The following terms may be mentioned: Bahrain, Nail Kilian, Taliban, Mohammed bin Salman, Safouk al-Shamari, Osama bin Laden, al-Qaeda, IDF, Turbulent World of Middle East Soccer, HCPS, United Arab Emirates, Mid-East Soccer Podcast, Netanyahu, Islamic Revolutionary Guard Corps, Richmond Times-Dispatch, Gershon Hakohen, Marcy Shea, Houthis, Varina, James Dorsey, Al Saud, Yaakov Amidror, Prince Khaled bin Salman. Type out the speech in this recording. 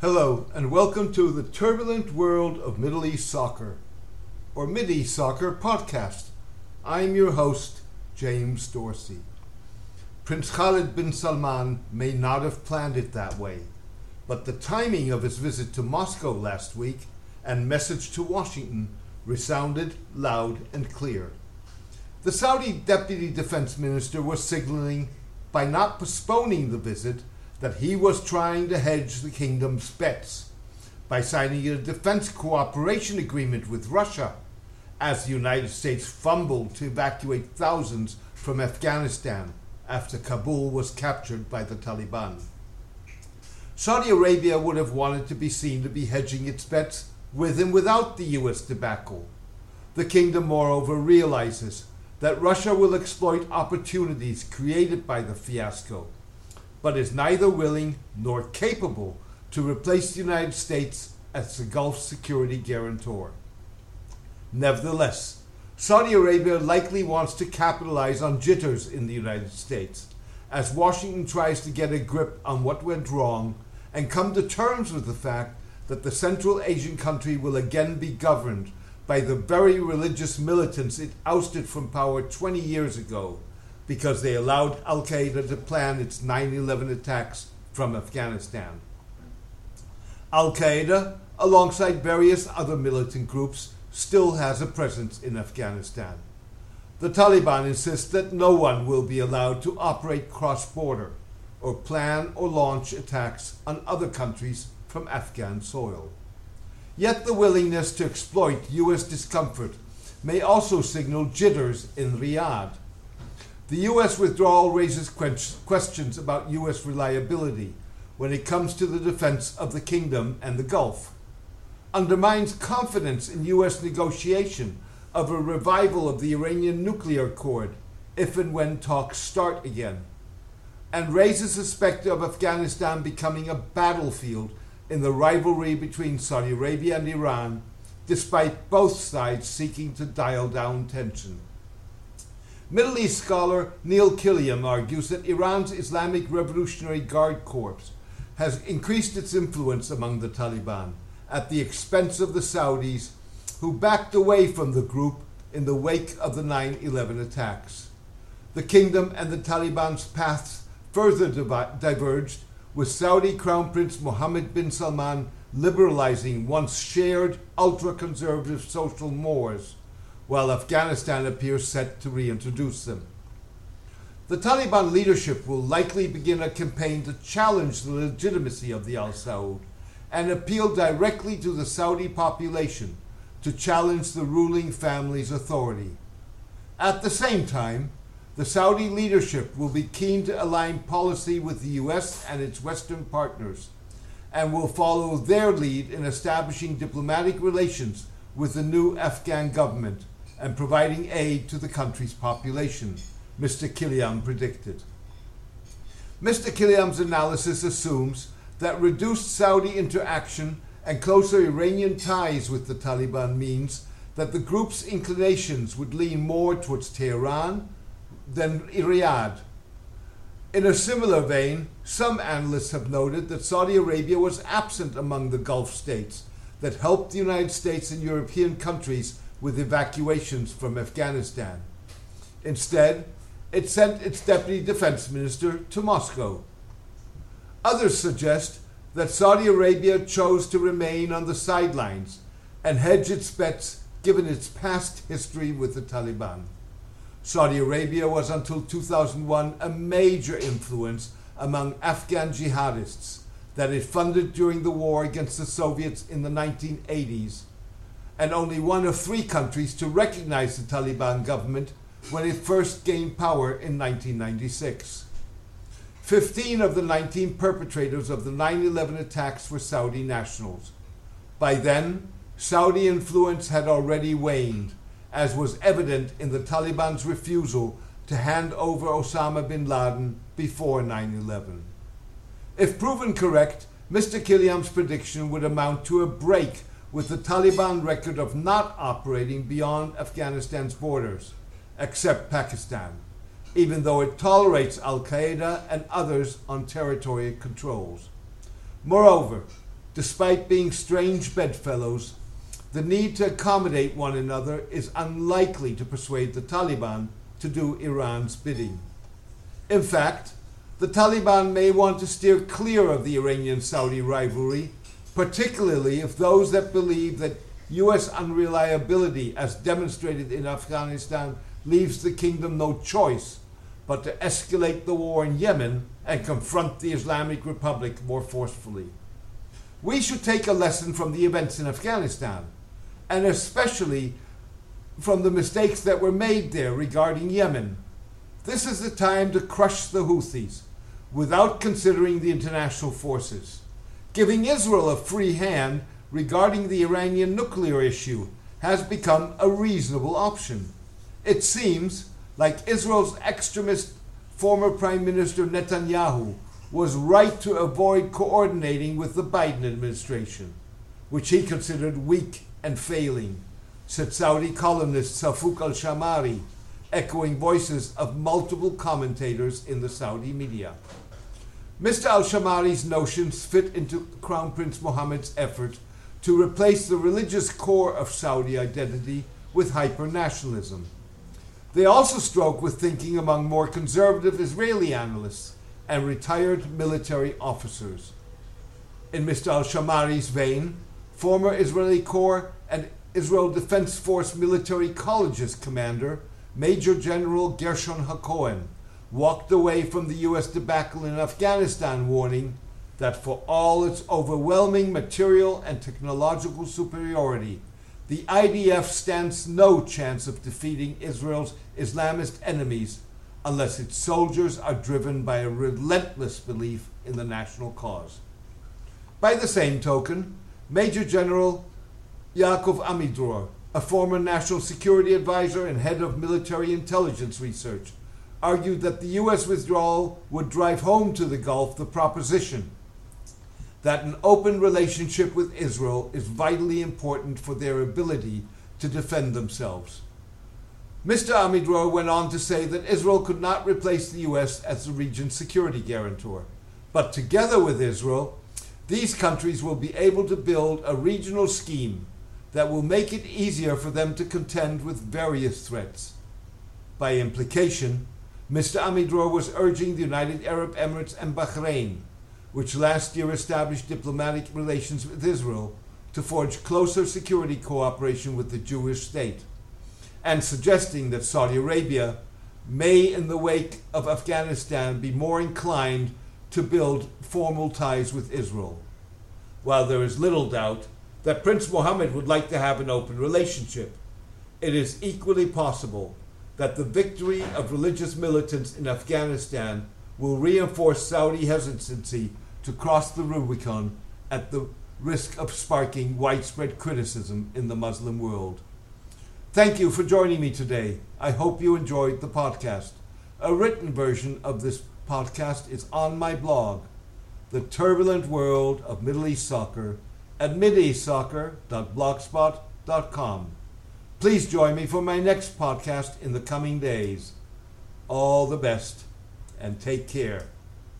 Hello, and welcome to the Turbulent World of Middle East Soccer, or Mid-East Soccer Podcast. I'm your host, James Dorsey. Prince Khaled bin Salman may not have planned it that way, but the timing of his visit to Moscow last week and message to Washington resounded loud and clear. The Saudi Deputy Defense Minister was signaling, by not postponing the visit, that he was trying to hedge the kingdom's bets by signing a defense cooperation agreement with Russia as the United States fumbled to evacuate thousands from Afghanistan after Kabul was captured by the Taliban. Saudi Arabia would have wanted to be seen to be hedging its bets with and without the U.S. debacle. The kingdom, moreover, realizes that Russia will exploit opportunities created by the fiasco, but is neither willing nor capable to replace the United States as the Gulf's security guarantor. Nevertheless, Saudi Arabia likely wants to capitalize on jitters in the United States as Washington tries to get a grip on what went wrong and come to terms with the fact that the Central Asian country will again be governed by the very religious militants it ousted from power 20 years ago, because they allowed al Qaeda to plan its 9/11 attacks from Afghanistan. Al Qaeda, alongside various other militant groups, still has a presence in Afghanistan. The Taliban insists that no one will be allowed to operate cross-border or plan or launch attacks on other countries from Afghan soil. Yet the willingness to exploit U.S. discomfort may also signal jitters in Riyadh. The U.S. withdrawal raises questions about U.S. reliability when it comes to the defense of the kingdom and the Gulf, undermines confidence in U.S. negotiation of a revival of the Iranian nuclear accord if and when talks start again, and raises suspect of Afghanistan becoming a battlefield in the rivalry between Saudi Arabia and Iran, despite both sides seeking to dial down tension. Middle East scholar Nail Kilian argues that Iran's Islamic Revolutionary Guard Corps has increased its influence among the Taliban at the expense of the Saudis, who backed away from the group in the wake of the 9/11 attacks. The kingdom and the Taliban's paths further diverged, with Saudi Crown Prince Mohammed bin Salman liberalizing once shared ultra-conservative social mores, while Afghanistan appears set to reintroduce them. The Taliban leadership will likely begin a campaign to challenge the legitimacy of the Al Saud and appeal directly to the Saudi population to challenge the ruling family's authority. At the same time, the Saudi leadership will be keen to align policy with the U.S. and its Western partners, and will follow their lead in establishing diplomatic relations with the new Afghan government and providing aid to the country's population, Mr. Kilian predicted. Mr. Kilian's analysis assumes that reduced Saudi interaction and closer Iranian ties with the Taliban means that the group's inclinations would lean more towards Tehran than Riyadh. In a similar vein, some analysts have noted that Saudi Arabia was absent among the Gulf states that helped the United States and European countries with evacuations from Afghanistan. Instead, it sent its Deputy Defense Minister to Moscow. Others suggest that Saudi Arabia chose to remain on the sidelines and hedge its bets given its past history with the Taliban. Saudi Arabia was until 2001 a major influence among Afghan jihadists that it funded during the war against the Soviets in the 1980s, and only one of three countries to recognize the Taliban government when it first gained power in 1996. 15 of the 19 perpetrators of the 9/11 attacks were Saudi nationals. By then, Saudi influence had already waned, as was evident in the Taliban's refusal to hand over Osama bin Laden before 9/11. If proven correct, Mr. Kilian's prediction would amount to a break with the Taliban record of not operating beyond Afghanistan's borders, except Pakistan, even though it tolerates al-Qaeda and others on territory it controls. Moreover, Despite being strange bedfellows, the need to accommodate one another is unlikely to persuade the Taliban to do Iran's bidding. In fact, the Taliban may want to steer clear of the Iranian-Saudi rivalry, particularly if those that believe that U.S. unreliability, as demonstrated in Afghanistan, leaves the kingdom no choice but to escalate the war in Yemen and confront the Islamic Republic more forcefully. We should take a lesson from the events in Afghanistan, and especially from the mistakes that were made there regarding Yemen. This is the time to crush the Houthis without considering the international forces, giving Israel a free hand regarding the Iranian nuclear issue has become a reasonable option. It seems like Israel's extremist former Prime Minister Netanyahu was right to avoid coordinating with the Biden administration, which he considered weak and failing, said Saudi columnist Safouk al-Shamari, echoing voices of multiple commentators in the Saudi media. Mr. al-Shamari's notions fit into Crown Prince Mohammed's effort to replace the religious core of Saudi identity with hyper-nationalism. They also stroke with thinking among more conservative Israeli analysts and retired military officers. In Mr. al-Shamari's vein, former Israeli Corps and Israel Defense Force Military College's commander, Major General Gershon Hakohen, walked away from the U.S. debacle in Afghanistan, warning that for all its overwhelming material and technological superiority, the IDF stands no chance of defeating Israel's Islamist enemies unless its soldiers are driven by a relentless belief in the national cause. By the same token, Major General Yaakov Amidror, a former national security advisor and head of military intelligence research, argued that the U.S. withdrawal would drive home to the Gulf the proposition that an open relationship with Israel is vitally important for their ability to defend themselves. Mr. Amidror went on to say that Israel could not replace the U.S. as the region's security guarantor, but together with Israel, these countries will be able to build a regional scheme that will make it easier for them to contend with various threats. By implication, Mr. Amidror was urging the United Arab Emirates and Bahrain, which last year established diplomatic relations with Israel, to forge closer security cooperation with the Jewish state, and suggesting that Saudi Arabia may, in the wake of Afghanistan, be more inclined to build formal ties with Israel. While there is little doubt that Prince Mohammed would like to have an open relationship, it is equally possible that the victory of religious militants in Afghanistan will reinforce Saudi hesitancy to cross the Rubicon at the risk of sparking widespread criticism in the Muslim world. Thank you for joining me today. I hope you enjoyed the podcast. A written version of this podcast is on my blog, The Turbulent World of Middle East Soccer, at mideastsoccer.blogspot.com. Please join me for my next podcast in the coming days. All the best and take care.